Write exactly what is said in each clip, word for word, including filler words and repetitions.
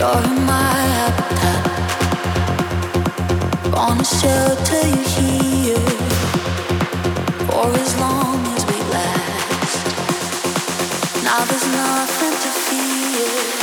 You're in my habitat. Wanna shelter you here for as long as we last. Now there's nothing to fear.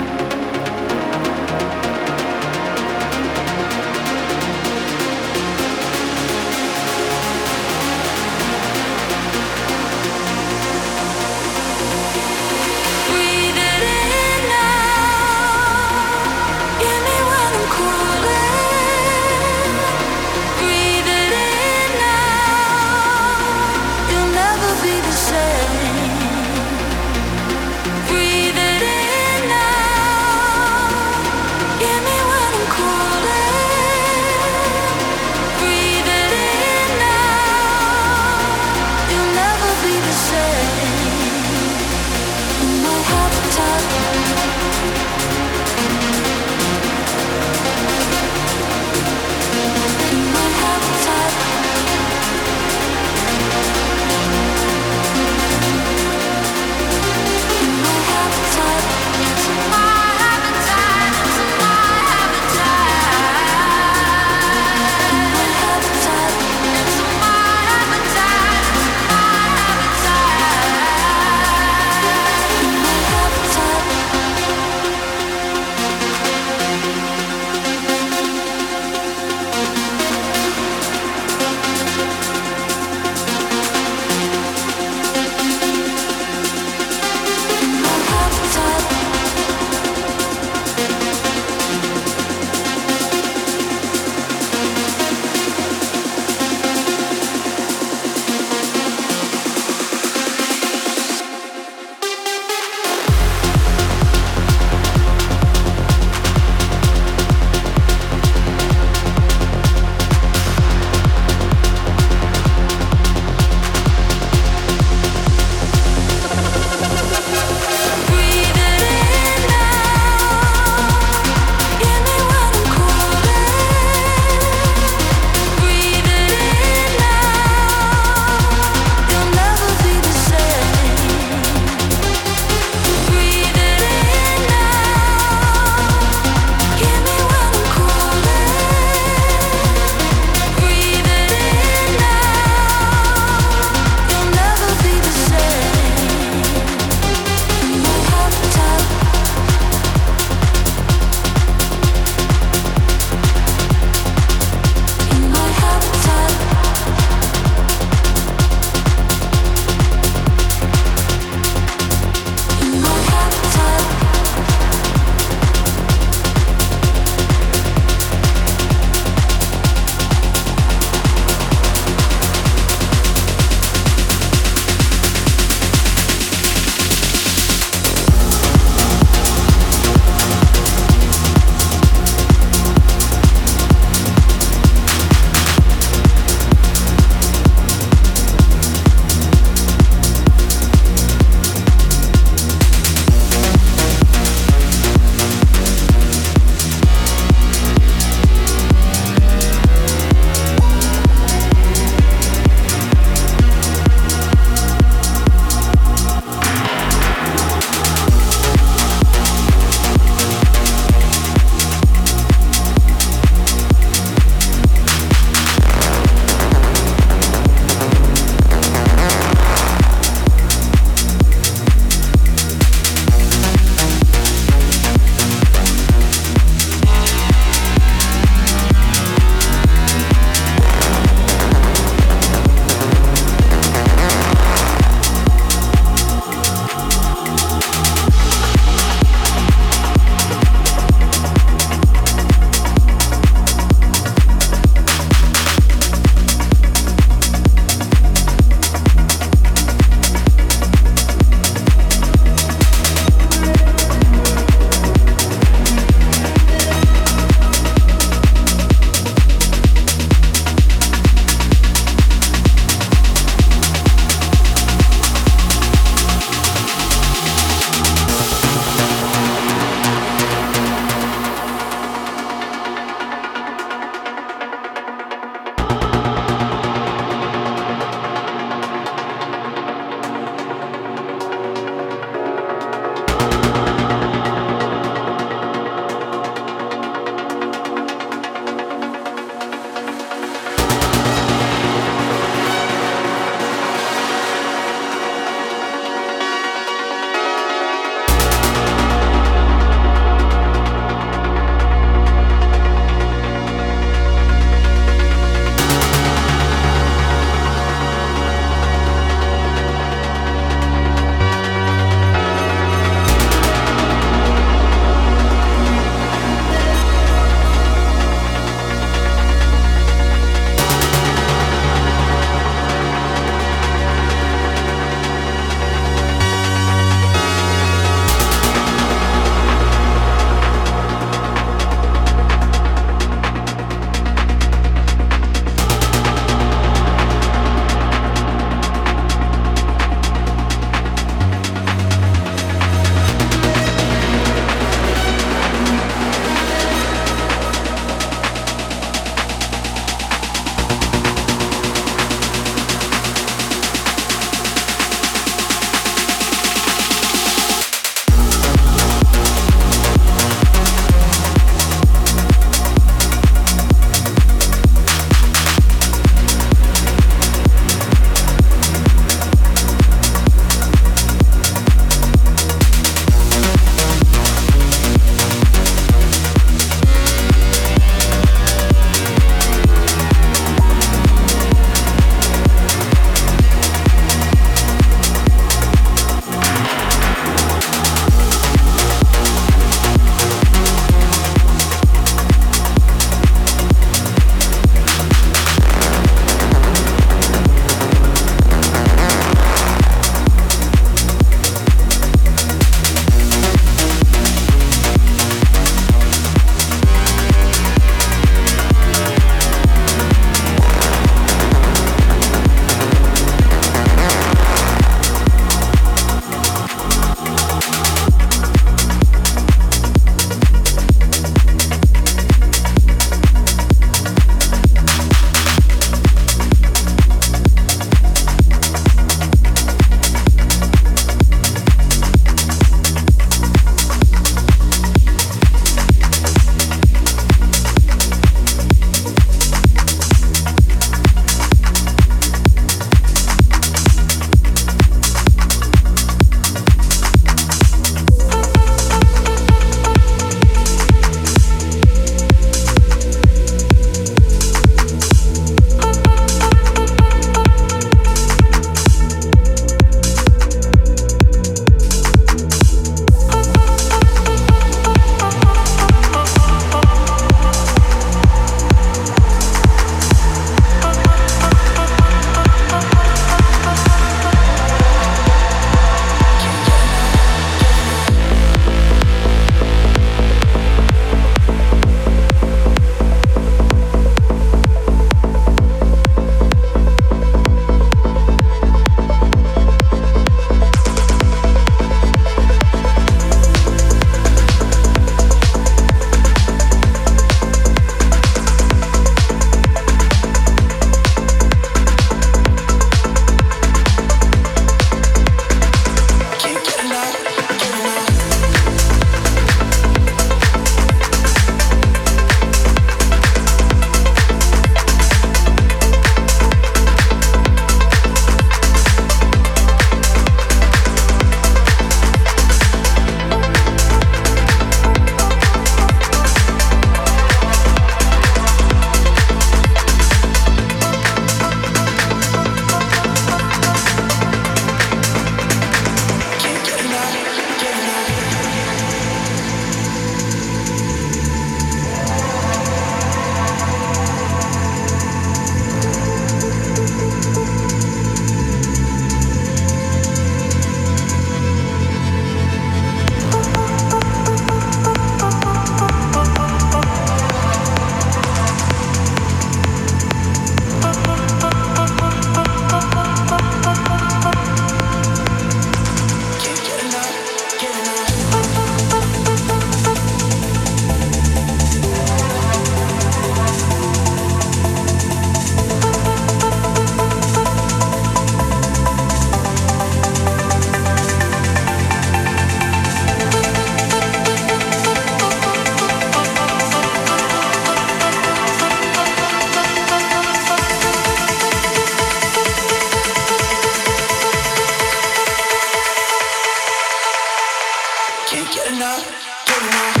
can't get enough, get enough.